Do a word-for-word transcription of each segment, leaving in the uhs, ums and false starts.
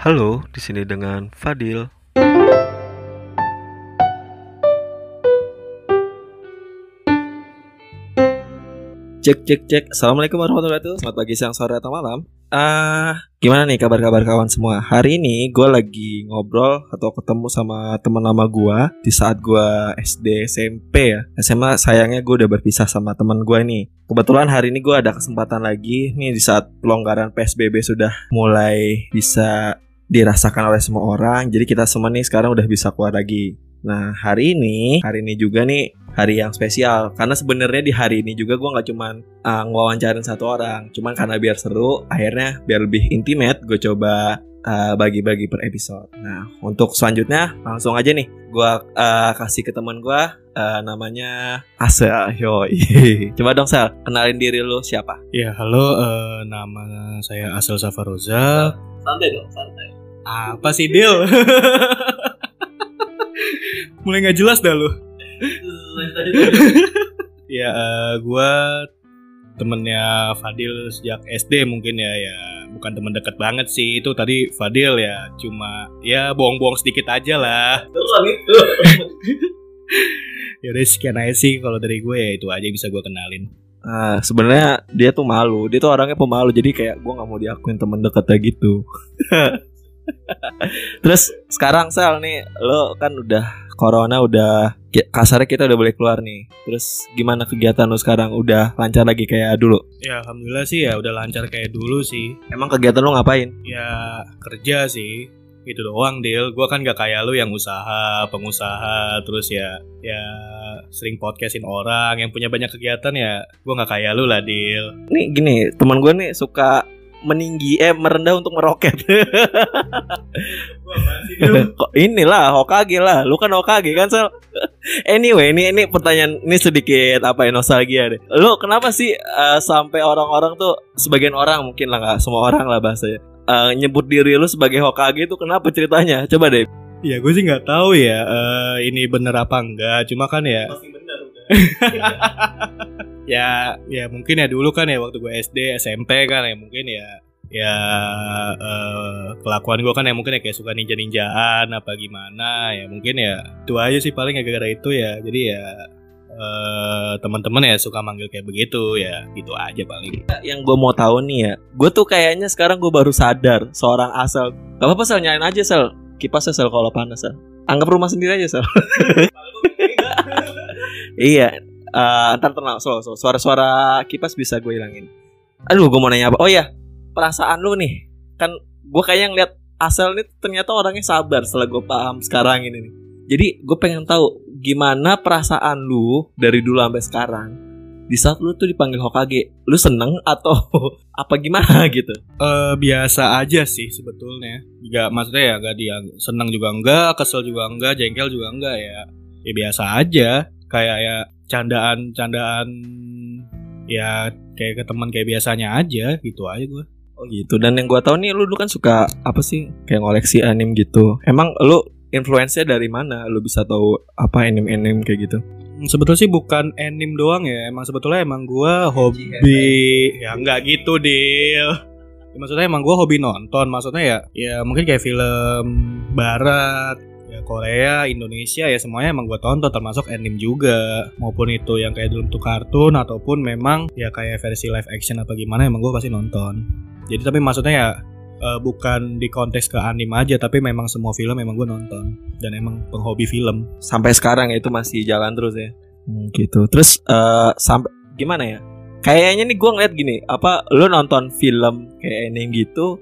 Halo, di sini dengan Fadil. Cek cek cek. Assalamualaikum warahmatullahi wabarakatuh. Selamat pagi, siang, sore, atau malam. Ah, gimana nih kabar-kabar kawan semua? Hari ini gue lagi ngobrol atau ketemu sama teman lama gue di saat gue S D, S M P ya. S M A sayangnya gue udah berpisah sama teman gue nih. Kebetulan hari ini gue ada kesempatan lagi nih di saat pelonggaran P S B B sudah mulai bisa dirasakan oleh semua orang. Jadi kita semua nih sekarang udah bisa keluar lagi. Nah hari ini, hari ini juga nih hari yang spesial. Karena sebenarnya di hari ini juga gue gak cuman uh, ngewawancarin satu orang. Cuman karena biar seru, akhirnya biar lebih intimate, gue coba uh, bagi-bagi per episode. Nah untuk selanjutnya langsung aja nih gue uh, kasih ke teman gue uh, namanya Asel. Yoi. Coba dong Sel, kenalin diri lu siapa? Ya halo, uh, nama saya Asal Safaruzah. Santai dong, santai. Apa sih Dil? Mulai nggak jelas dah lu. Ya, uh, gue temennya Fadil sejak S D mungkin ya, ya bukan teman dekat banget sih itu tadi Fadil ya, cuma ya bohong-bohong sedikit aja lah. Ya udah sekian aja sih kalau dari gue, ya itu aja bisa gue kenalin. Ah, sebenarnya dia tuh malu, dia tuh orangnya pemalu, jadi kayak gue nggak mau diakuin teman dekatnya gitu. Terus sekarang Sel nih, lo kan udah corona, udah kasarnya kita udah boleh keluar nih. Terus gimana kegiatan lo sekarang? Udah lancar lagi kayak dulu? Ya alhamdulillah sih ya udah lancar kayak dulu sih. Emang kegiatan lo ngapain? Ya kerja sih, itu doang Dil. Gue kan gak kayak lo yang usaha, pengusaha, terus ya ya sering podcastin orang yang punya banyak kegiatan ya. Gue gak kayak lo lah Dil. Nih gini, teman gue nih suka meninggi eh merendah untuk meroket. Kok inilah Hokage lah. Lu kan Hokage kan Sel. Anyway, ini ini pertanyaan ini sedikit apa ya, nostalgia deh. Lu kenapa sih uh, sampai orang-orang tuh, sebagian orang mungkin lah, enggak semua orang lah bahasanya, uh, nyebut diri lu sebagai Hokage itu kenapa ceritanya? Coba deh. Ya gue sih enggak tahu ya uh, ini bener apa enggak. Cuma kan ya pasti bener udah. Ya, ya mungkin ya dulu kan ya waktu gue S D, S M P kan ya mungkin ya ya uh, kelakuan gue kan ya mungkin ya kayak suka ninja-ninjaan apa gimana ya mungkin ya itu aja sih paling ya gara-gara itu ya. Jadi ya uh, teman-teman ya suka manggil kayak begitu ya, gitu aja paling. Yang gue mau tahu nih ya, gue tuh kayaknya sekarang gue baru sadar seorang Asal. Gak apa-apa Sel, nyalain aja Sel, kipasnya Sel kalau panas Sel. Anggap rumah sendiri aja Sel. Iya. Uh, ntar tenang, so, so, suara-suara kipas bisa gue hilangin. Aduh, gue mau nanya apa? Oh ya, perasaan lu nih, kan gue kayaknya ngeliat Asal nih ternyata orangnya sabar setelah gue paham sekarang ini nih. Jadi gue pengen tahu gimana perasaan lu dari dulu sampai sekarang di saat lu tuh dipanggil Hokage. Lu seneng atau apa gimana gitu? Uh, biasa aja sih sebetulnya. Gak, maksudnya ya gak diang- seneng juga enggak, kesel juga enggak, jengkel juga enggak ya. Ya biasa aja. Kayak ya candaan-candaan ya kayak ke teman kayak biasanya aja gitu aja gue. Oh gitu. Dan yang gue tahu nih lu dulu kan suka apa sih kayak koleksi anime gitu. Emang lu influence-nya dari mana? Lu bisa tahu apa anime-anime kayak gitu? Sebetulnya sih bukan anime doang ya. Emang sebetulnya emang gue hobi ya enggak gitu Dil. Ya, maksudnya emang gue hobi nonton. Maksudnya ya ya mungkin kayak film barat, Korea, Indonesia ya semuanya emang gue tonton, termasuk anime juga, maupun itu yang kayak dalam bentuk kartun ataupun memang ya kayak versi live action apa gimana emang gue pasti nonton. Jadi tapi maksudnya ya uh, bukan di konteks ke anime aja, tapi memang semua film emang gue nonton dan emang penghobi film. Sampai sekarang itu masih jalan terus ya. Hmm, gitu. Terus uh, sampai gimana ya? Kayaknya nih gue ngeliat gini, apa lu nonton film kayak anime gitu?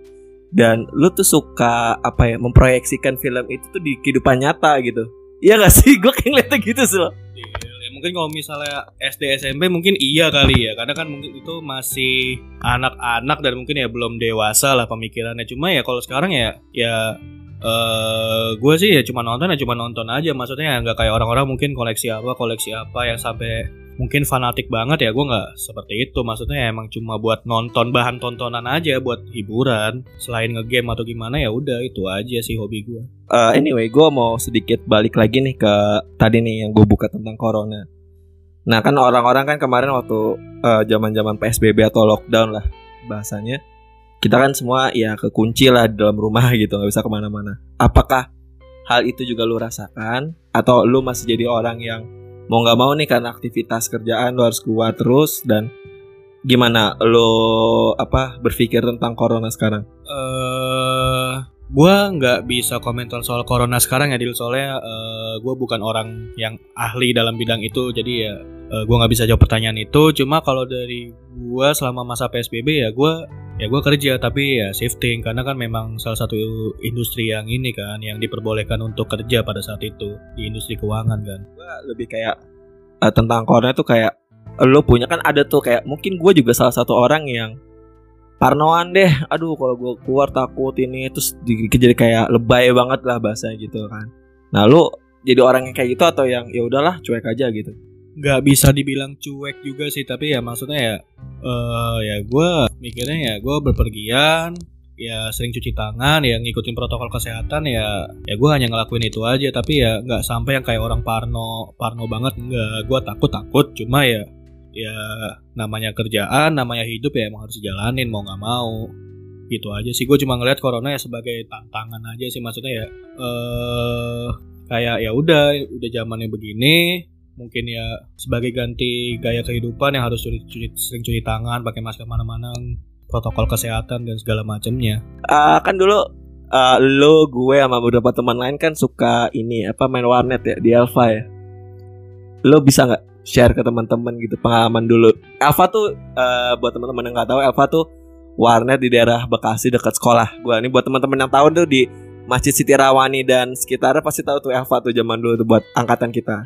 Dan lu tuh suka apa ya memproyeksikan film itu tuh di kehidupan nyata gitu. Iya gak sih? Gue kayak ngeliatnya gitu sih loh. Ya, mungkin kalau misalnya S D S M P mungkin iya kali ya. Karena kan mungkin itu masih anak-anak dan mungkin ya belum dewasa lah pemikirannya. Cuma ya kalau sekarang ya ya uh, gue sih ya cuma nonton ya cuma nonton aja. Maksudnya ya gak kayak orang-orang mungkin koleksi apa koleksi apa yang sampai mungkin fanatik banget ya. Gue gak seperti itu. Maksudnya emang cuma buat nonton, bahan tontonan aja, buat hiburan. Selain ngegame atau gimana ya udah itu aja sih hobi gue. uh, Anyway, gue mau sedikit balik lagi nih ke tadi nih yang gue buka tentang corona. Nah kan orang-orang kan kemarin waktu uh, zaman-zaman P S B B atau lockdown lah bahasanya, kita kan semua ya kekunci lah di dalam rumah gitu, nggak bisa kemana-mana. Apakah hal itu juga lu rasakan? Atau lu masih jadi orang yang mau nggak mau nih karena aktivitas kerjaan lu harus keluar terus? Dan gimana lu apa berpikir tentang corona sekarang? Uh, gua nggak bisa komentar soal corona sekarang ya, Dil, soalnya uh, gua bukan orang yang ahli dalam bidang itu, jadi ya uh, gua nggak bisa jawab pertanyaan itu. Cuma kalau dari gua selama masa P S B B ya gua Ya gue kerja, tapi ya shifting, karena kan memang salah satu industri yang ini kan yang diperbolehkan untuk kerja pada saat itu, di industri keuangan kan. Gue lebih kayak uh, tentang corona tuh kayak lo punya kan ada tuh kayak mungkin gue juga salah satu orang yang parnoan deh. Aduh kalau gue keluar takut ini, terus jadi kayak lebay banget lah bahasa gitu kan. Nah lo jadi orang yang kayak gitu atau yang ya udahlah cuek aja gitu? Gak bisa dibilang cuek juga sih, tapi ya maksudnya ya uh, ya gue mikirnya ya gue berpergian, ya sering cuci tangan, ya ngikutin protokol kesehatan, ya ya gue hanya ngelakuin itu aja. Tapi ya gak sampai yang kayak orang parno parno banget, enggak. Gue takut-takut, cuma ya ya namanya kerjaan, namanya hidup ya emang harus dijalanin mau gak mau. Gitu aja sih, gue cuma ngelihat corona ya sebagai tantangan aja sih. Maksudnya ya uh, kayak ya udah udah zamannya begini, mungkin ya sebagai ganti gaya kehidupan yang harus cuci, cuci, sering cuci tangan, pakai masker mana-mana, protokol kesehatan dan segala macamnya. Uh, kan dulu uh, lo, gue sama beberapa teman lain kan suka ini apa main warnet ya di Elfa ya. Lo bisa nggak share ke teman-teman gitu pengalaman dulu? Elfa tuh uh, buat teman-teman yang nggak tahu, Elfa tuh warnet di daerah Bekasi dekat sekolah gue. Ini buat teman-teman yang tahu tuh di Masjid Siti Rawani dan sekitarnya pasti tahu tuh Elfa tuh zaman dulu tuh buat angkatan kita.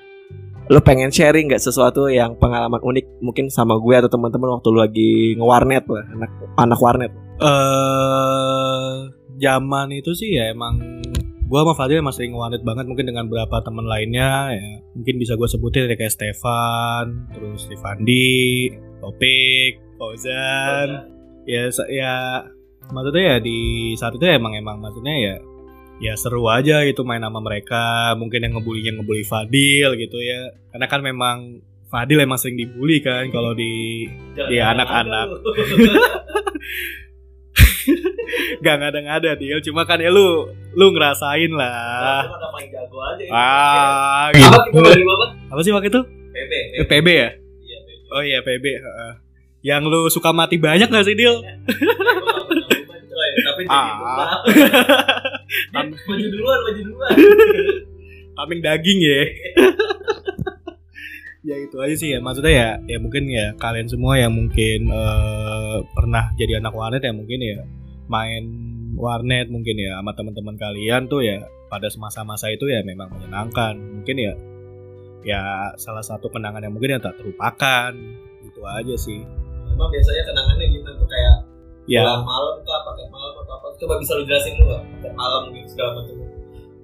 Lo pengen sharing gak sesuatu yang pengalaman unik mungkin sama gue atau teman-teman waktu lo lagi ngewarnet lah, anak anak warnet? Uh, zaman itu sih ya emang gue sama Fadil emang sering ngewarnet banget, mungkin dengan beberapa teman lainnya ya. Mungkin bisa gue sebutin ya, kayak Stefan, terus Stefandi, Topik, Fauzan. Ya ya maksudnya ya di saat itu emang emang maksudnya ya ya seru aja gitu main sama mereka. Mungkin yang ngebully yang ngebully Fadil gitu ya, karena kan memang Fadil emang sering dibully kan kalau di ya anak-anak. Gak ngada-ngada Dil, cuma kan ya lu lu ngerasain lah. Nah, paling jago aja ya. Ah, gitu. Apa, apa sih waktu itu? P B. Eh, P B ya? Iya, P B. Oh iya P B, heeh. Yang lu suka mati banyak gak sih Dil? Tapi ah. Maju duluan, maju duluan. Tameng daging ya. Ya itu aja sih ya, maksudnya ya, ya mungkin ya kalian semua yang mungkin uh, pernah jadi anak warnet ya mungkin ya main warnet mungkin ya sama teman-teman kalian tuh ya pada semasa-masa itu ya memang menyenangkan. Mungkin ya ya salah satu kenangan yang mungkin yang tak terlupakan. Itu aja sih. Emang biasanya kenangannya gimana tuh kayak ya. Pulang malam tuh apa, kayak malam atau apa? Coba bisa lu jelasin dulu gak? Paket malam gitu segala macam.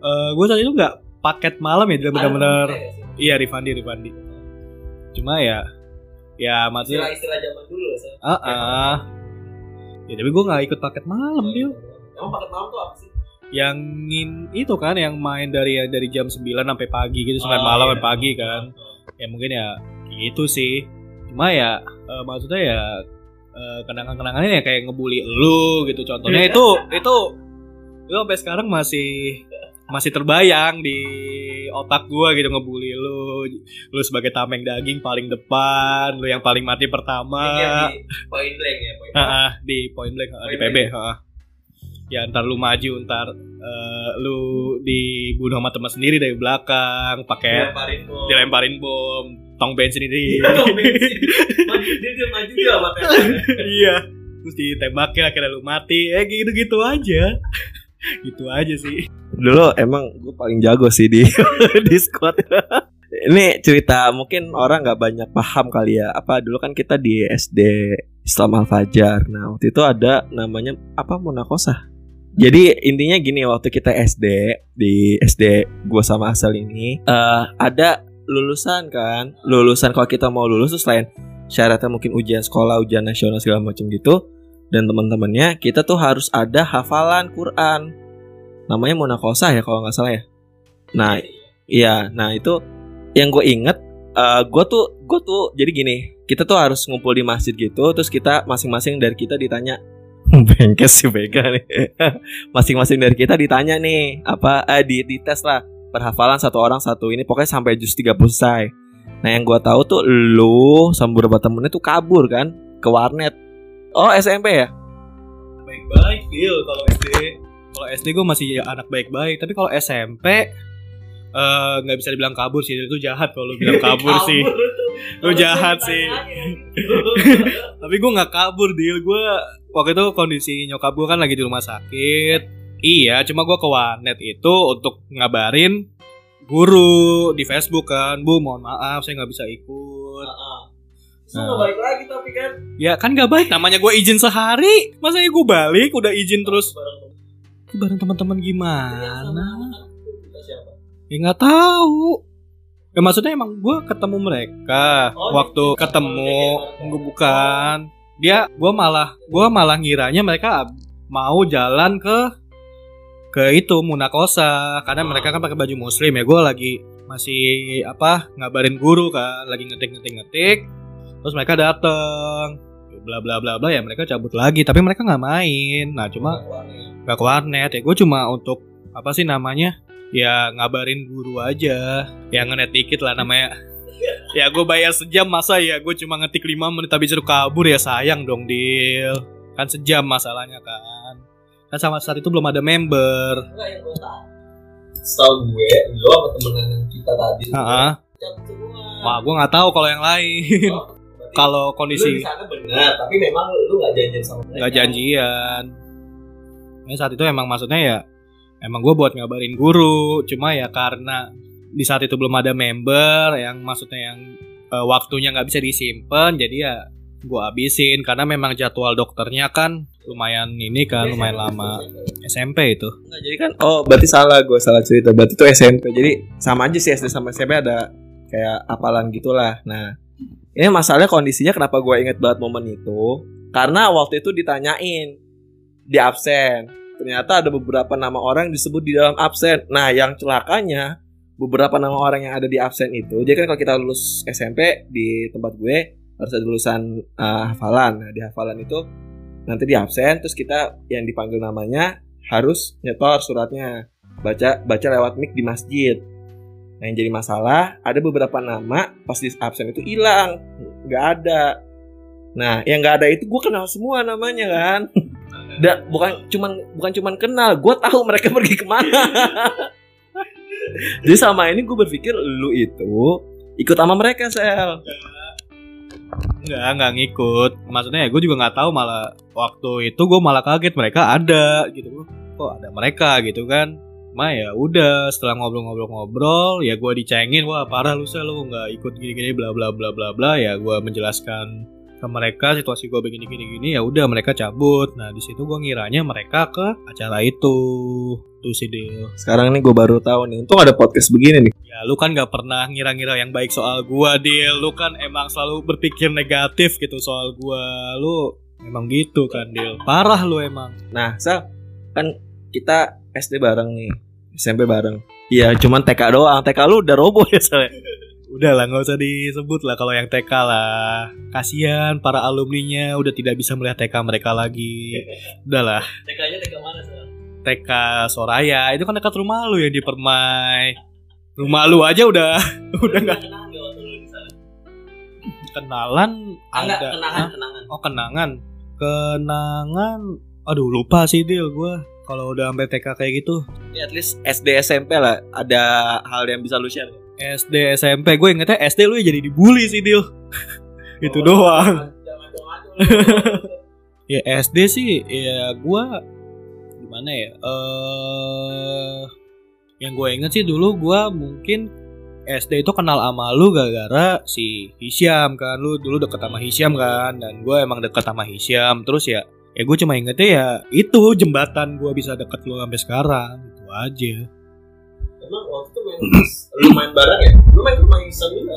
Uh, gue saat itu gak paket malam ya, benar-benar. Iya, Rifandi, Rifandi. Cuma ya, ya maksudnya istilah-istilah zaman dulu lah. Ah, uh, uh. Ya tapi gue nggak ikut paket malam oh, dia. Emang paket malam tuh apa sih? Yang itu kan, yang main dari dari jam sembilan sampai pagi gitu, sampai oh, malam sampai iya. Pagi kan. Ya mungkin ya itu sih. Cuma ya uh, maksudnya ya. Kenangan-kenangannya ya kayak ngebully lu gitu contohnya itu itu itu sampai sekarang masih masih terbayang di otak gua gitu, ngebully lu lu sebagai tameng daging paling depan, lu yang paling mati pertama di point blank ya point blank. Ah, di point blank point di P B ah. Ya ntar lu maju ntar uh, lu dibunuh sama teman sendiri dari belakang pakai dilemparin bom, dilemparin bom. Tong bensin ini. Ya, tong bensin. Maju, dia dia maju dia mati. Iya. Terus ditembakin akhirnya lu mati. Eh gitu-gitu aja. Gitu aja sih. Dulu emang gue paling jago sih di di squad. Ini cerita mungkin orang enggak banyak paham kali ya. Apa dulu kan kita di S D Islam Al-Fajar. Nah, waktu itu ada namanya apa Munakosa. Jadi intinya gini, waktu kita S D di S D gue sama Asal ini uh, ada lulusan kan, lulusan kalau kita mau lulus tuh selain syaratnya mungkin ujian sekolah, ujian nasional segala macam gitu, dan teman-temannya kita tuh harus ada hafalan Quran, namanya Munakosa ya kalau nggak salah ya. Nah, iya, nah itu yang gue inget, uh, gue tuh gue tuh jadi gini, kita tuh harus ngumpul di masjid gitu, terus kita masing-masing dari kita ditanya Bengkes si Vega nih. Masing-masing dari kita ditanya nih, apa eh, di, di tes lah perhafalan satu orang satu ini, pokoknya sampai juz tiga puluh selesai. Nah yang gue tahu tuh lu sama beberapa temennya tuh kabur kan ke warnet. Oh S M P ya? Baik-baik Bill. Kalau S D, kalau S D gue masih anak baik-baik. Tapi kalau S M P Uh, gak bisa dibilang kabur sih, itu jahat kalau lu bilang kabur sih. Lu jahat sih. Tapi gue gak kabur, Dil. Gue waktu itu kondisi nyokap gue kan lagi di rumah sakit. Iya, cuma gue ke warnet itu untuk ngabarin guru di Facebook kan, Bu mohon maaf saya gak bisa ikut. So, nah. Gak baik lagi tapi kan, ya kan gak baik, namanya gue izin sehari. Masanya gue balik, udah izin terus bareng teman-teman gimana. Ya nggak tahu. Ya maksudnya emang gue ketemu mereka oh, waktu ya, ketemu gue bukan. Dia gue malah gue malah ngiranya mereka mau jalan ke ke itu Munakosa karena oh. mereka kan pakai baju muslim ya. Gue lagi masih apa ngabarin guru kan, lagi ngetik-ngetik-ngetik. Terus mereka datang, bla bla bla bla ya mereka cabut lagi. Tapi mereka nggak main. Nah cuma nggak ke warnet. Ya gue cuma untuk apa sih namanya? Ya ngabarin guru aja. Ya ngenet dikit lah namanya. Ya gue bayar sejam, masa ya gue cuma ngetik lima menit tapi suruh kabur. Ya sayang dong Dil. Kan sejam masalahnya kan. Kan sama saat itu belum ada member. Enggak yang gue tau, setau gue lo sama temen kita tadi uh-huh. Wah gue gak tahu kalau yang lain. Oh, kalau kondisi lu disana bener, tapi memang lu gak janjian sama mereka. Gak janjian ya, saat itu emang maksudnya ya emang gue buat ngabarin guru, cuma ya karena di saat itu belum ada member, yang maksudnya yang e, waktunya nggak bisa disimpan, jadi ya gue abisin karena memang jadwal dokternya kan lumayan ini kan, lumayan lama. S M P itu. Nah, jadi kan, oh berarti salah gue salah cerita, berarti itu S M P. Jadi sama aja sih S D sama S M P ada kayak apalan gitulah. Nah ini masalahnya kondisinya kenapa gue inget banget momen itu, karena waktu itu ditanyain di absen. Ternyata ada beberapa nama orang yang disebut di dalam absen. Nah, yang celakanya beberapa nama orang yang ada di absen itu, jadi kan kalau kita lulus S M P di tempat gue harus ada lulusan uh, hafalan. Nah, di hafalan itu nanti di absen, terus kita yang dipanggil namanya harus nyetor suratnya, baca baca lewat mic di masjid. Nah, yang jadi masalah ada beberapa nama pas di absen itu hilang, nggak ada. Nah, yang nggak ada itu gue kenal semua namanya kan. Da, bukan cuman bukan cuman kenal, gue tahu mereka pergi kemana. Jadi sama ini gue berpikir lu itu ikut sama mereka Sel. Enggak, enggak ngikut. Maksudnya ya gue juga nggak tahu, malah waktu itu gue malah kaget mereka ada gitu. Kok ada mereka gitu kan? Ma ya udah setelah ngobrol-ngobrol-ngobrol ya gue dicengin, wah parah lu Sel, lu nggak ikut gini-gini bla bla bla bla bla. Ya gue menjelaskan ke mereka situasi gue begini gini gini, ya udah mereka cabut. Nah di situ gue ngiranya mereka ke acara itu tuh si Dil. Sekarang ini gue baru tahu nih, untung ada podcast begini nih. Ya lu kan nggak pernah ngira-ngira yang baik soal gue Dil, lu kan emang selalu berpikir negatif gitu soal gue, lu emang gitu kan Dil, parah lu emang. Nah Sal kan kita S D bareng nih, S M P bareng. Iya cuman T K doang, T K lu udah roboh ya Sal. Udah lah, gak usah disebut lah kalau yang T K lah. Kasian para alumninya udah tidak bisa melihat T K mereka lagi. Udah lah. T K-nya T K mana sih? T K Soraya, itu kan dekat rumah lu yang di Permai. Rumah lu aja udah udah gak kenal gak waktu lu di sana? Kenalan ada. Enggak, kenangan, kenangan. Oh kenangan. Kenangan. Aduh lupa sih Dil gue kalau udah sampai T K kayak gitu. Ya at least S D S M P lah ada hal yang bisa lu share. S D S M P gue ingetnya S D lu jadi dibully sih Dil. Itu oh, doang. Ya S D sih ya gue gimana ya? Uh, yang gue inget sih dulu gue mungkin S D itu kenal sama lu gara-gara si Hisyam kan, lu dulu deket sama Hisyam kan, dan gue emang deket sama Hisyam. Terus ya ya gue cuma ingetnya ya itu jembatan gue bisa deket lu sampai sekarang itu aja. Emang waktu itu main lu main bareng ya? Lu main ke rumah Hisyam juga?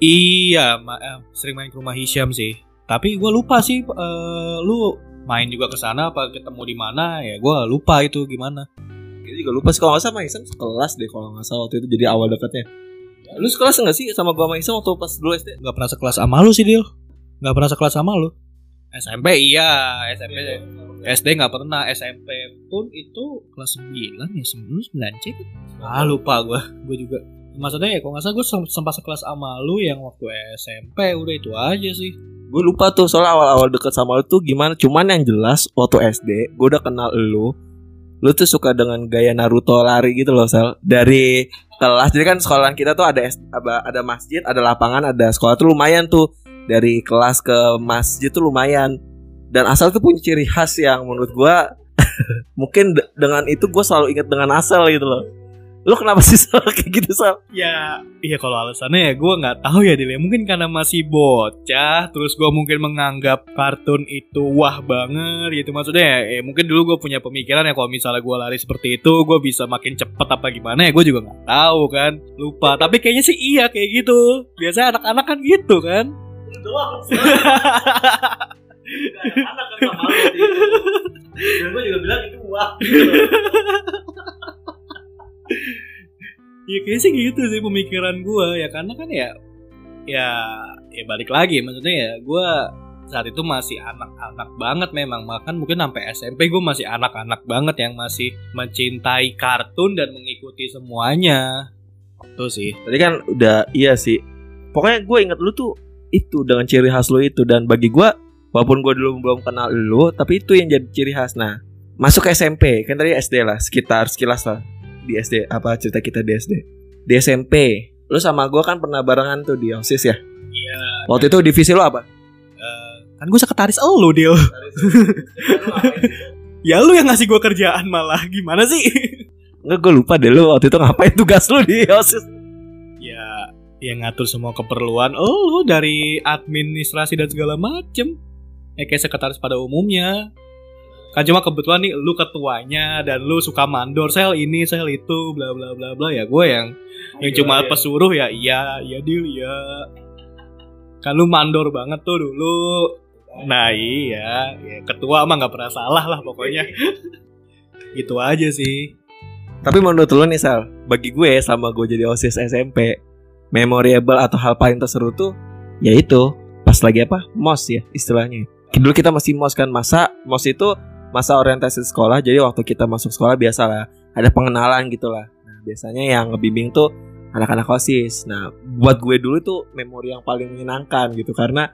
Iya, ma- eh, sering main ke rumah Hisyam sih. Tapi gue lupa sih uh, lu main juga ke sana apa ketemu di mana ya? Gue lupa itu gimana. Gue juga lupa sih, kalau nggak salah Hisyam sekelas deh kalau nggak salah waktu itu, jadi awal dekatnya. Lu sekelas nggak sih sama gue sama Hisyam waktu pas dulu S D? Nggak pernah sekelas sama lu sih Dil. Nggak pernah sekelas sama lu. S M P iya, S M P S D nggak pernah, S M P pun itu kelas sembilan ya, sebelum sembilan C kan? Ah lupa gue, gue juga. Maksudnya ya kalau nggak salah gue sempat sekelas sama lu yang waktu S M P, udah itu aja sih. Gue lupa tuh soalnya awal-awal deket sama lu tuh gimana. Cuman yang jelas waktu S D gue udah kenal lu. Lu tuh suka dengan gaya Naruto lari gitu loh Sel. Dari kelas, jadi kan sekolahan kita tuh ada ada masjid, ada lapangan, ada sekolah tuh lumayan tuh. Dari kelas ke masjid tuh lumayan. Dan Asal tuh punya ciri khas yang menurut gue mungkin de- dengan itu gue selalu ingat dengan Asal gitu loh. Lu kenapa sih Sal kayak gitu Sal? Ya, iya kalau alasannya ya gue nggak tahu ya Dile. Mungkin karena masih bocah, terus gue mungkin menganggap kartun itu wah banget gitu maksudnya. Ya, ya mungkin dulu gue punya pemikiran ya kalau misalnya gue lari seperti itu gue bisa makin cepet apa gimana ya gue juga nggak tahu kan. Lupa. Tapi kayaknya sih iya kayak gitu. Biasanya anak-anak kan gitu kan. Doang. Anak-anak kan nggak malu gitu. Dan gue juga bilang itu wah. Ya kayaknya sih gitu sih pemikiran gue. Ya karena kan ya Ya ya balik lagi, maksudnya ya gue saat itu masih anak-anak banget memang. Bahkan mungkin sampai S M P gue masih anak-anak banget yang masih mencintai kartun dan mengikuti semuanya. Itu sih. Tadi kan udah iya sih. Pokoknya gue inget lu tuh itu dengan ciri khas lu itu. Dan bagi gue, walaupun gue dulu belum kenal lu, tapi itu yang jadi ciri khas. Nah masuk S M P, kan tadi S D lah, sekitar sekilas lah di S D, apa cerita kita di S D. Di S M P lu sama gue kan pernah barengan tuh di OSIS ya. Iya. Waktu itu divisi lu apa? Uh, kan gue sekretaris elu Dil. Ya lu yang ngasih gue kerjaan malah. Gimana sih? Enggak, gue lupa deh lu waktu itu ngapain tugas lu di OSIS. Ya, yang ngatur semua keperluan oh, lu dari administrasi dan segala macem. Ya kayak sekretaris pada umumnya. Kan cuma kebetulan nih lu ketuanya dan lu suka mandor sel ini sel itu bla bla bla bla ya gue yang oh, yang iya, cuma iya. Pesuruh ya iya iya Dil ya. Kan lu mandor banget tuh dulu. Nah iya ya, ketua mah nggak pernah salah lah pokoknya. Gitu aja sih. Tapi menurut lu nih Sal, bagi gue sama gue jadi OSIS S M P, memorable atau hal paling terseru tuh yaitu pas lagi apa mos ya istilahnya. Dulu kita masih mos kan, masa mos itu masa orientasi sekolah. Jadi waktu kita masuk sekolah biasalah ada pengenalan gitulah. Nah, biasanya yang ngebimbing tuh anak-anak OSIS. Nah, buat gue dulu tuh memori yang paling menyenangkan gitu karena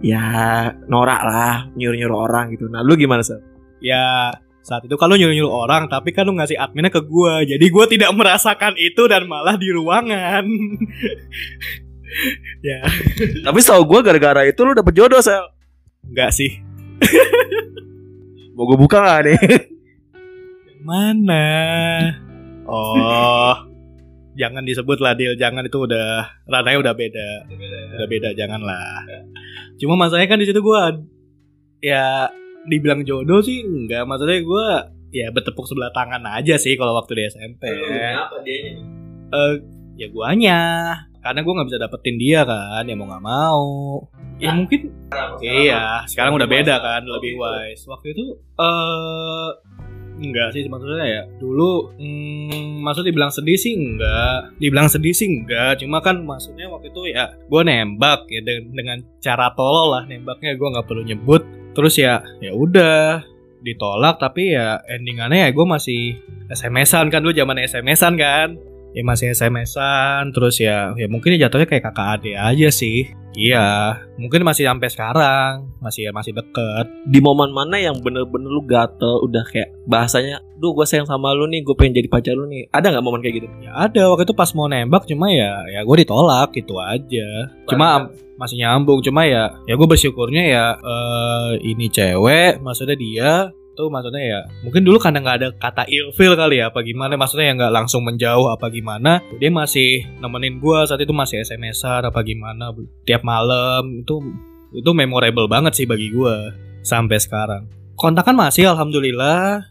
ya norak lah, nyuruh-nyuruh orang gitu. Nah, lu gimana, Sal? Ya, saat itu kan lu nyuruh-nyuruh orang, tapi kan lu ngasih adminnya ke gue. Jadi gue tidak merasakan itu dan malah di ruangan. Ya. Tapi setahu gue gara-gara itu lu dapet jodoh, Sal. Enggak sih. Mau gue buka gak nih? Yang mana? Oh, jangan disebut lah Dil, jangan, itu udah ranahnya udah beda, udah beda, ya. Udah beda janganlah. Ya. Cuma masalahnya kan di situ gue, ya dibilang jodoh sih enggak, maksudnya gue ya bertepuk sebelah tangan aja sih kalau waktu di S M P. Ya. Apa dia? Uh, ya guanya, karena gue nggak bisa dapetin dia kan, ya mau nggak mau. Ya mungkin sekarang, iya sekarang, sekarang udah beda masa, kan lebih wise itu. Waktu itu uh, enggak sih maksudnya ya dulu hmm, maksud dibilang sedih sih enggak, dibilang sedih sih enggak, cuma kan maksudnya waktu itu ya gue nembak ya de- dengan cara tolol lah nembaknya, gue nggak perlu nyebut. Terus ya ya udah ditolak, tapi ya endingannya ya gue masih SMS-an kan, dulu zaman SMS-an kan ya masih SMS-an. Terus ya ya mungkin jatuhnya kayak kakak adik aja sih. Iya, mungkin masih sampai sekarang, masih masih deket. Di momen mana yang bener-bener lu gatel, udah kayak bahasanya, duh gue sayang sama lu nih, gue pengen jadi pacar lu nih. Ada nggak momen kayak gitu? Ya ada, waktu itu pas mau nembak, cuma ya, ya gue ditolak gitu aja. Barang cuma am- masih nyambung, cuma ya, ya gue bersyukurnya ya uh, ini cewek, maksudnya dia tuh maksudnya ya mungkin dulu karena nggak ada kata ilfil kali ya apa gimana, maksudnya ya nggak langsung menjauh apa gimana, dia masih nemenin gue saat itu, masih SMS-an apa gimana tiap malam. Itu itu memorable banget sih bagi gue sampai sekarang. Kontakan masih alhamdulillah,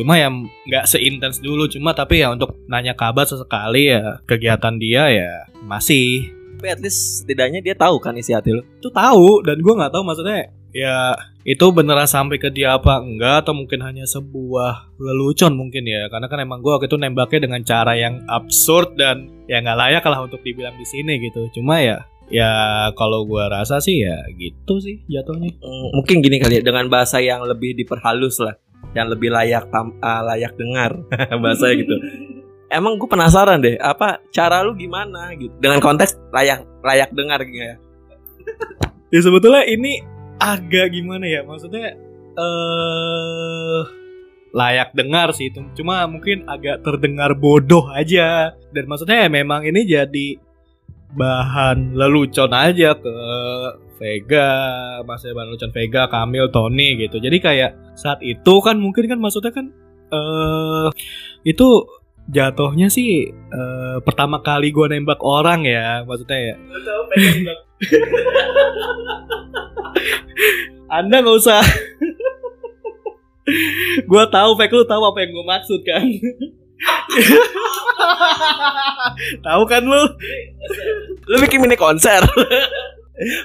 cuma ya nggak seintens dulu, cuma tapi ya untuk nanya kabar sesekali ya, kegiatan dia ya masih. Tapi at least setidaknya dia tahu kan isi hati lo. Itu tahu, dan gue nggak tahu maksudnya ya itu beneran sampai ke dia apa enggak, atau mungkin hanya sebuah lelucon mungkin ya. Karena kan emang gue waktu itu nembaknya dengan cara yang absurd dan ya gak layak lah untuk dibilang di sini gitu. Cuma ya Ya kalau gue rasa sih ya gitu sih jatuhnya. Mungkin gini kali ya, dengan bahasa yang lebih diperhalus lah, yang lebih layak tam- uh, layak dengar bahasanya gitu. Emang gue penasaran deh, apa cara lu gimana gitu dengan konteks layak layak dengar gitu ya. Ya sebetulnya ini agak gimana ya, maksudnya uh, layak dengar sih, cuma mungkin agak terdengar bodoh aja. Dan maksudnya memang ini jadi bahan lelucon aja ke Vega, maksudnya bahan lelucon Vega, Camille, Tony gitu. Jadi kayak saat itu kan mungkin kan maksudnya kan uh, itu jatuhnya sih uh, pertama kali gue nembak orang ya, maksudnya ya. Tahu pengen nembak. Anda nggak usah. Gue tahu, Vega lu tahu apa yang gue maksud kan? Tahu kan lu? Lu bikin mini konser.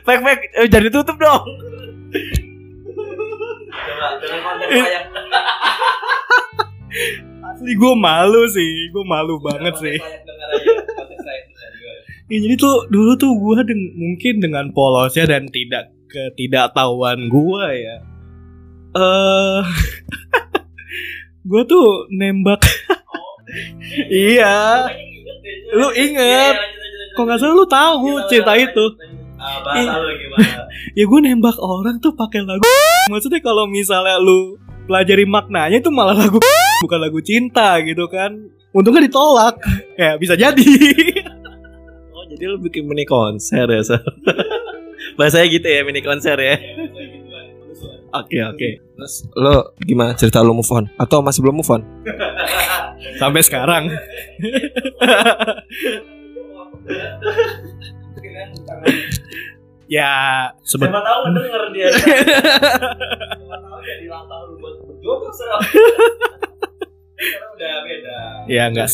Fake fake jadi tutup dong. Asli gue malu sih, gue malu banget sih. Ya, jadi tuh dulu tuh gue deng- mungkin dengan polosnya dan tidak ketidaktahuan gue ya. Eh, uh, gue tuh nembak. Iya, lu inget? Kok nggak salah lu tahu cerita itu? Ya gue nembak orang tuh pakai lagu. Maksudnya kalau misalnya lu pelajari maknanya itu malah lagu, bukan lagu cinta gitu kan? Untungnya ditolak. Ya bisa jadi. Oh jadi lu bikin mini konser ya? Bahasanya gitu ya, mini konser ya? Oke oke. Terus lu gimana cerita lu move on? Atau masih belum move on? Sampai sekarang. Ya sebet- siapa tahu denger dia. Siapa tahu jadi langkah lu buat berjodoh sekarang. Sekarang udah beda. Ya enggak.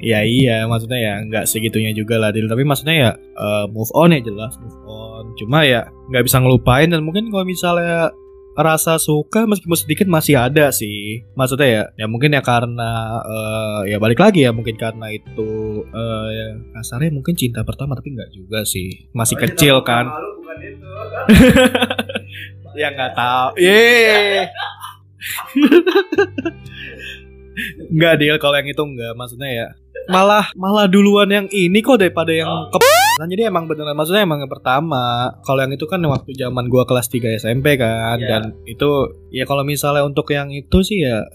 Ya iya, maksudnya ya enggak segitunya juga lah, tapi maksudnya ya uh, move on ya jelas move on. Cuma ya enggak bisa ngelupain, dan mungkin kalau misalnya rasa suka meskipun sedikit masih ada sih. Maksudnya ya, ya mungkin ya karena uh, ya balik lagi ya, mungkin karena itu uh, ya, kasarnya mungkin cinta pertama, tapi enggak juga sih. Masih oh, kecil kan. Malu, bukan itu. Ya enggak tahu. Ye. Enggak deal kalau yang itu enggak, maksudnya ya. Malah malah duluan yang ini kok daripada yang oh. ke Nah, jadi emang beneran maksudnya emang yang pertama. Kalau yang itu kan waktu zaman gua kelas tiga S M P kan, yeah. Dan itu ya kalau misalnya untuk yang itu sih ya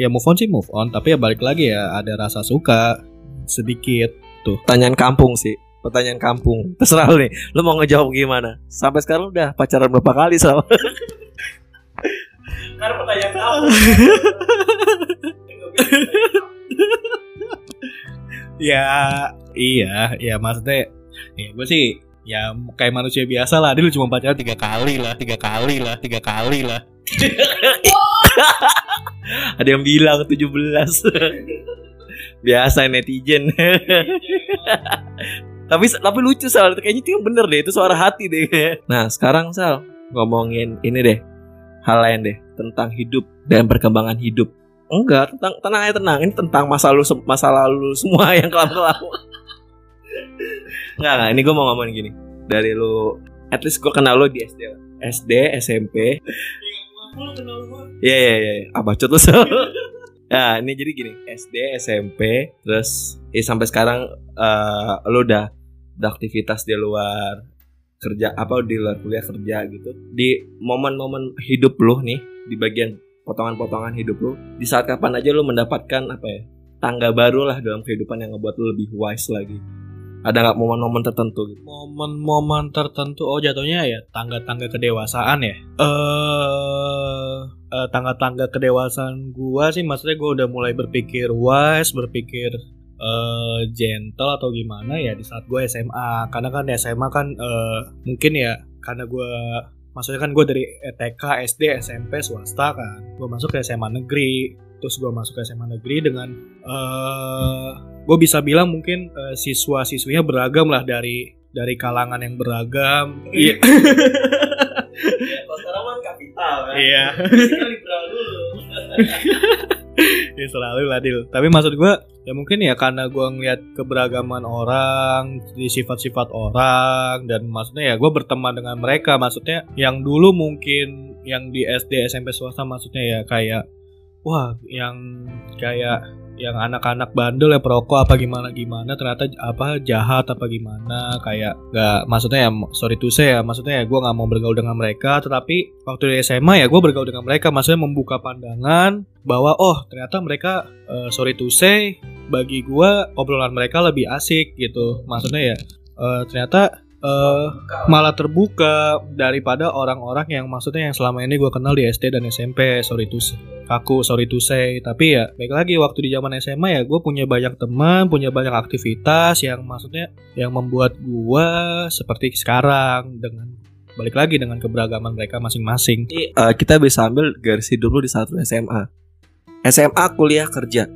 ya move on sih move on, tapi ya balik lagi ya ada rasa suka sedikit tuh. Pertanyaan kampung sih, pertanyaan kampung. Terserah lu nih, lu mau ngejawab gimana? Sampai sekarang udah pacaran berapa kali sama? Karena pertanyaan kampung. Ya, iya, ya maksudnya ya gue sih ya kayak manusia biasa lah, dia cuma pacaran tiga kali lah, tiga kali lah, tiga kali lah. Ada yang bilang tujuh belas. Biasa netizen. Tapi tapi lucu Sal, kayaknya itu yang bener deh, itu suara hati deh. Nah sekarang Sal ngomongin ini deh, hal lain deh, tentang hidup dan perkembangan hidup. Enggak, tentang tenang aja tenang, ini tentang masa lalu masa lalu semua yang kelam-kelam. Enggak, enggak, ini gue mau ngomongin gini. Dari lu, at least gue kenal lu di S D lah. S D, S M P. Lu kenal gue. Iya, iya, iya. Abacot lu. Nah, ini jadi gini, S D, S M P, terus eh sampai sekarang uh, lu udah, udah aktivitas di luar kerja, apa di luar kuliah kerja gitu. Di momen-momen hidup lu nih, di bagian potongan-potongan hidup lu, di saat kapan aja lu mendapatkan apa ya? Tangga baru lah dalam kehidupan yang ngebuat lu lebih wise lagi. Ada nggak momen-momen tertentu? Gitu? Momen-momen tertentu, oh jatuhnya ya tangga-tangga kedewasaan ya. Eh, eh tangga-tangga kedewasaan gua sih, maksudnya gua udah mulai berpikir wise, berpikir eh, gentle atau gimana ya di saat gua S M A. Karena kan S M A kan eh, mungkin ya karena gua, maksudnya kan gua dari T K, S D, S M P swasta kan, gua masuk ke S M A negeri. Terus gue masuk ke S M A negeri dengan uh, gue bisa bilang mungkin uh, siswa-siswinya beragam lah, dari dari kalangan yang beragam. Iya. Kalau sekarang kan kapital kan. Iya. Kita liberal dulu. Ya selalu lah Dil. Tapi maksud gue ya mungkin ya karena gue ngeliat keberagaman orang, di sifat-sifat orang, dan maksudnya ya gue berteman dengan mereka. Maksudnya yang dulu mungkin yang di S D S M P swasta maksudnya ya kayak wah yang kayak yang anak-anak bandel ya perokok apa gimana-gimana ternyata apa jahat apa gimana kayak gak, maksudnya ya sorry to say ya maksudnya ya gue gak mau bergaul dengan mereka. Tetapi waktu di S M A ya gue bergaul dengan mereka, maksudnya membuka pandangan bahwa oh ternyata mereka uh, sorry to say bagi gue obrolan mereka lebih asik gitu. Maksudnya ya uh, ternyata Uh, malah terbuka daripada orang-orang yang maksudnya yang selama ini gue kenal di S D dan S M P. Sorry to say, kaku sorry to say. Tapi ya baik lagi waktu di zaman S M A ya gue punya banyak teman, punya banyak aktivitas yang maksudnya yang membuat gue seperti sekarang dengan balik lagi dengan keberagaman mereka masing-masing. uh, Kita bisa ambil garis dulu di satu S M A. S M A kuliah kerja,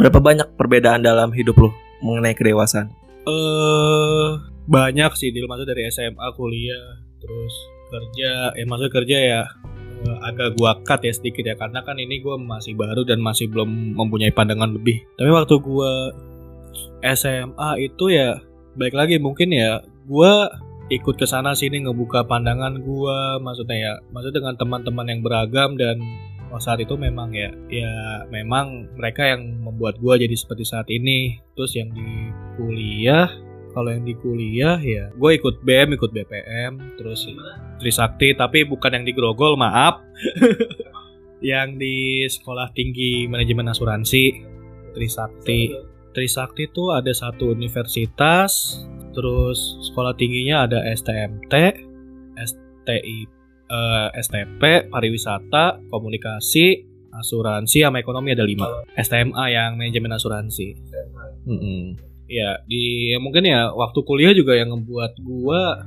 berapa banyak perbedaan dalam hidup lo mengenai kedewasaan? Eh uh... Banyak sih Dil, maksudnya dari S M A, kuliah, terus kerja. Eh maksudnya kerja ya eh, agak gua cut ya sedikit ya, karena kan ini gua masih baru dan masih belum mempunyai pandangan lebih. Tapi waktu gua S M A itu ya baik lagi mungkin ya gua ikut kesana sini ngebuka pandangan gua. Maksudnya ya maksudnya dengan teman-teman yang beragam dan oh, saat itu memang ya ya memang mereka yang membuat gua jadi seperti saat ini. Terus yang di kuliah, kalau yang di kuliah ya gue ikut B E M, ikut B P M, terus Trisakti, tapi bukan yang di Grogol, maaf. Yang di Sekolah Tinggi Manajemen Asuransi, Trisakti. Trisakti tuh ada satu universitas, terus sekolah tingginya ada S T M T, S T I, eh, S T P, pariwisata, komunikasi, asuransi, sama ekonomi ada lima. S T M A yang manajemen asuransi. Mm-mm. Ya di ya mungkin ya waktu kuliah juga yang ngebuat gua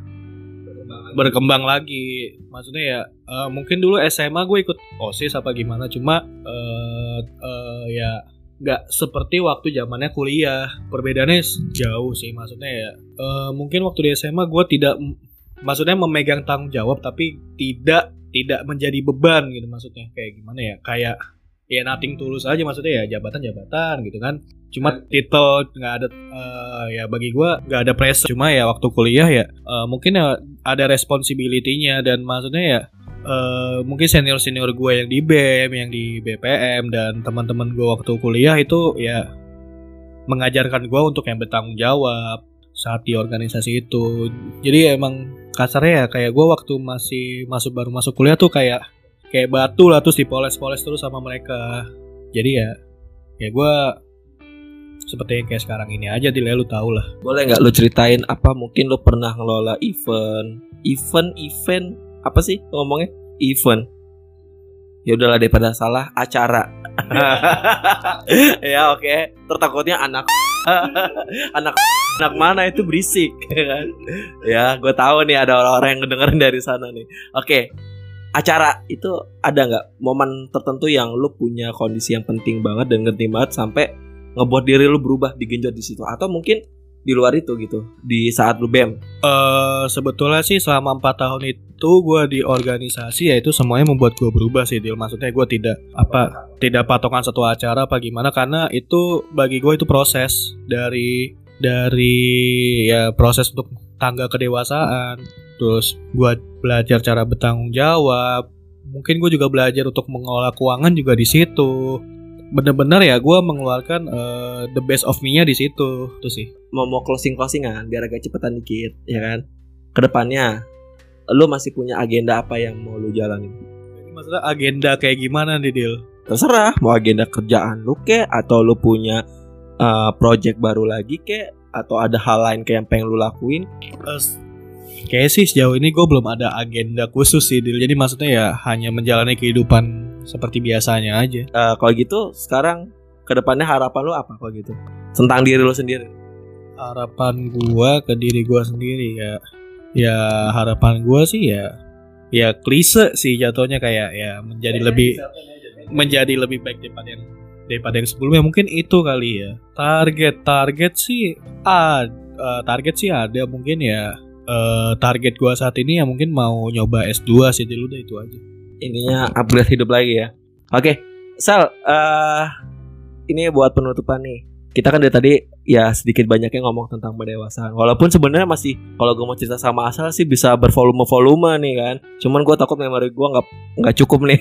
berkembang, berkembang lagi. Maksudnya ya uh, mungkin dulu S M A gua ikut OSIS apa gimana, cuma uh, uh, ya nggak seperti waktu zamannya kuliah. Perbedaannya jauh sih maksudnya ya uh, mungkin waktu di S M A gua tidak maksudnya memegang tanggung jawab, tapi tidak tidak menjadi beban gitu. Maksudnya kayak gimana ya, kayak ya nothing tulus aja maksudnya ya, jabatan-jabatan gitu kan. Cuma titel nggak ada uh, ya bagi gue nggak ada pressure. Cuma ya waktu kuliah ya uh, mungkin ya ada responsibility-nya, dan maksudnya ya uh, mungkin senior-senior gue yang di B E M, yang di B P M, dan teman-teman gue waktu kuliah itu ya mengajarkan gue untuk yang bertanggung jawab saat di organisasi itu. Jadi ya, emang kasarnya ya kayak gue waktu masih masuk baru masuk kuliah tuh kayak kayak batu lah, terus dipoles-poles terus sama mereka. Jadi ya ya gue seperti kayak sekarang ini aja Dil, ya lu tau lah. Boleh nggak lu ceritain apa mungkin lu pernah ngelola event event event apa sih ngomongnya event? Ya udahlah daripada salah, acara. Ya oke okay. Tertakutnya anak anak anak mana itu berisik. Ya gue tahu nih ada orang-orang yang dengerin dari sana nih. Oke okay. Acara itu ada nggak momen tertentu yang lu punya kondisi yang penting banget dan penting banget sampai ngebuat diri lu berubah, digenjot di situ, atau mungkin di luar itu gitu di saat lu B E M? Uh, sebetulnya sih selama empat tahun itu gue di organisasi ya itu semuanya membuat gue berubah sih Dil. Maksudnya gue tidak apa tidak patokan satu acara apa gimana, karena itu bagi gue itu proses dari dari ya proses untuk tangga kedewasaan. Terus gue belajar cara bertanggung jawab. Mungkin gue juga belajar untuk mengelola keuangan juga di situ. Bener-bener ya gue mengeluarkan uh, the best of me-nya di situ. Itu sih. Mau mau closing-closingan biar agak cepetan dikit, ya kan? Kedepannya, lo masih punya agenda apa yang mau lo jalanin? Maksudnya agenda kayak gimana nih Dil? Terserah, mau agenda kerjaan lo kek, atau lo punya uh, project baru lagi kek, atau ada hal lain kayak yang pengen lo lakuin? Uh, Kayaknya sih sejauh ini gue belum ada agenda khusus sih Dil. Jadi maksudnya ya hanya menjalani kehidupan seperti biasanya aja. uh, Kalau gitu sekarang kedepannya harapan lo apa kalau gitu? Tentang diri lo sendiri. Harapan gue ke diri gue sendiri ya, ya harapan gue sih ya, ya klise sih jatuhnya kayak ya menjadi ya, lebih ya, menjadi lebih baik daripada yang daripada yang sebelumnya. Mungkin itu kali ya. Target Target sih ah, uh, target sih ada mungkin ya. Uh, target gue saat ini ya mungkin mau nyoba S dua sih, dulu udah itu aja. Intinya upgrade hidup lagi ya. Oke okay. Sal, uh, ini buat penutupan nih. Kita kan dari tadi ya sedikit banyaknya ngomong tentang pendewasaan. Walaupun sebenarnya masih, kalau gue mau cerita sama Asal sih bisa bervolume-volume nih kan. Cuman gue takut memori gue nggak nggak cukup nih.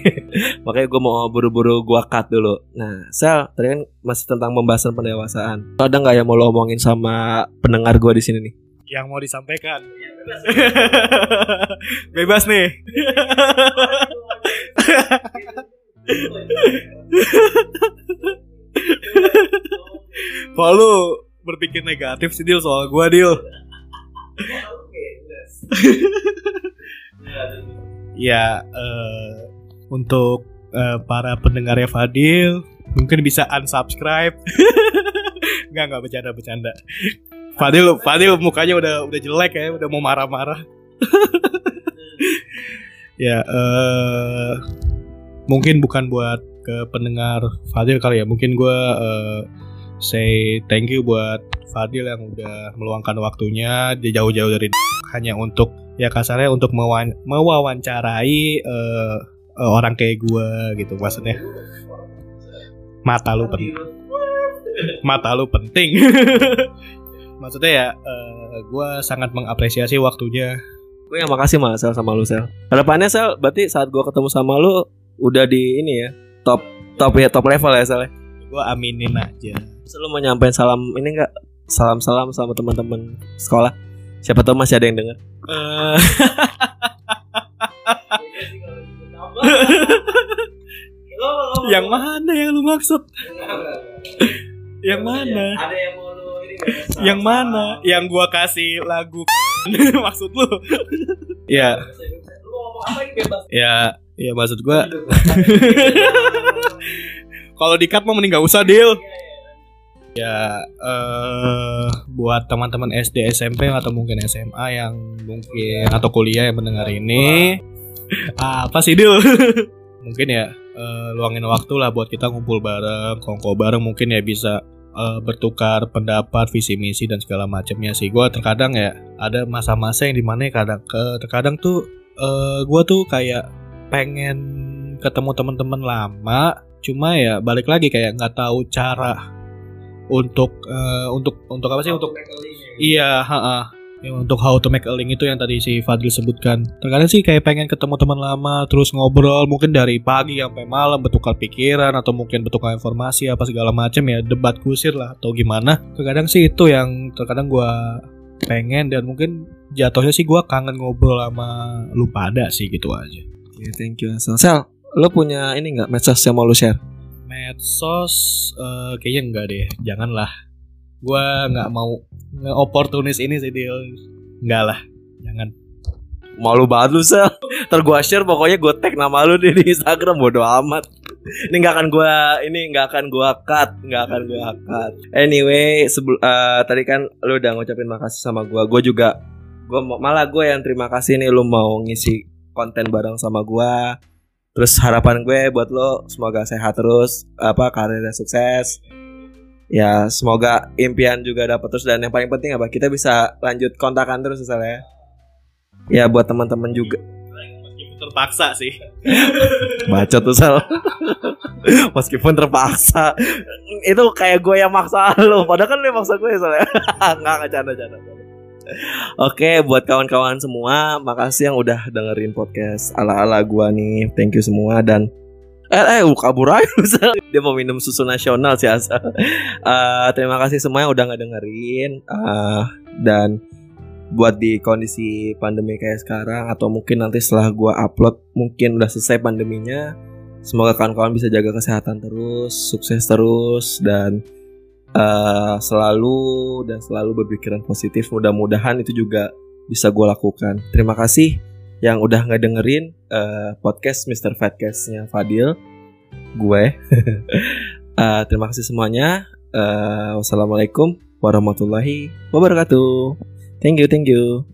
Makanya gue mau buru-buru gue cut dulu. Nah, Sal, tadi kan masih tentang pembahasan pendewasaan. Ada nggak yang mau lo omongin sama pendengar gue di sini nih? Yang mau disampaikan? Ya, bebas. Bebas nih. Kalau lu berpikir negatif sih Dil soal gua Dil. Ya, uh, untuk uh, para pendengarnya Fadil mungkin bisa unsubscribe. Enggak enggak bercanda-bercanda. Fadil Fadil mukanya udah udah jelek ya, udah mau marah-marah. Ya, uh, mungkin bukan buat ke pendengar Fadil kali ya, mungkin gue uh, say thank you buat Fadil yang udah meluangkan waktunya dia jauh-jauh dari d- hanya untuk ya kasarnya untuk mewan- mewawancarai uh, uh, orang kayak gue gitu, maksudnya mata lu penting, mata lu penting. Maksudnya ya uh, gue sangat mengapresiasi waktunya. Gue yang makasih mas Sel sama lu Sel. Kedepannya Sel, berarti saat gue ketemu sama lu udah di ini ya, top top ya, top level ya Sel. Gua aminin aja. Selalu mau nyampein salam ini enggak? Salam-salam sama teman-teman sekolah. Siapa tahu masih ada yang dengar. Uh... yang mana yang lu maksud? yang mana? Ada yang mau lu ini. Yang mana? Yang gua kasih lagu maksud lu? Ya. Lu ngomong apa ini bebas? Ya. Iya maksud gue kalau di cut mah mending gak usah Deal. Ya uh, buat teman-teman S D, S M P atau mungkin S M A yang mungkin atau kuliah yang mendengar ini apa sih Deal? Mungkin ya uh, luangin waktu lah buat kita ngumpul bareng, kongko bareng, mungkin ya bisa uh, bertukar pendapat, visi misi dan segala macamnya sih. Gue terkadang ya ada masa-masa yang dimana kadang uh, terkadang tuh uh, gue tuh kayak pengen ketemu teman-teman lama, cuma ya balik lagi kayak nggak tahu cara untuk uh, untuk untuk apa sih how untuk iya ha untuk how to make a link itu yang tadi si Fadil sebutkan. Terkadang sih kayak pengen ketemu teman lama terus ngobrol mungkin dari pagi sampai malam, bertukar pikiran atau mungkin bertukar informasi apa segala macam ya, debat kusir lah atau gimana. Terkadang sih itu yang terkadang gua pengen dan mungkin jatuhnya sih gua kangen ngobrol sama lu pada sih, gitu aja. Yeah, thank you Asel. Sel, lo punya ini gak medsos yang mau lo share? Medsos uh, kayaknya enggak deh, janganlah. Gue gak mau nge-oportunis ini sih Dil. Enggak lah, jangan. Malu banget lo Sel. Ntar gue share pokoknya gue tag nama lo di Instagram, bodo amat. Ini gak akan gue, ini gak akan gue cut, gak akan gue cut. Anyway, sebelum uh, tadi kan lo udah ngucapin makasih sama gue. Gue juga, gue malah gue yang terima kasih nih lo mau ngisi konten bareng sama gue. Terus harapan gue buat lo semoga sehat terus, apa karirnya sukses. Ya semoga impian juga dapat terus. Dan yang paling penting apa, kita bisa lanjut kontakan terus misalnya. Ya buat teman-teman juga. Meskipun terpaksa sih. Baca tuh Sal. Meskipun terpaksa. Itu kayak gue yang maksa lo. Padahal kan lo yang maksa gue misalnya. Nggak, nggak canda-canda. Oke, buat kawan-kawan semua, makasih yang udah dengerin podcast ala-ala gua nih. Thank you semua dan eh eh kabur aja. Dia mau minum susu nasional sih Asal. Uh, terima kasih semua yang udah ngedengerin uh, dan buat di kondisi pandemi kayak sekarang atau mungkin nanti setelah gua upload mungkin udah selesai pandeminya. Semoga kawan-kawan bisa jaga kesehatan terus, sukses terus dan Uh, selalu dan selalu berpikiran positif. Mudah-mudahan itu juga bisa gue lakukan. Terima kasih yang udah ngedengerin uh, podcast mister Fatcast-nya Fadil. Gue uh, terima kasih semuanya. uh, Wassalamualaikum warahmatullahi wabarakatuh. Thank you, thank you.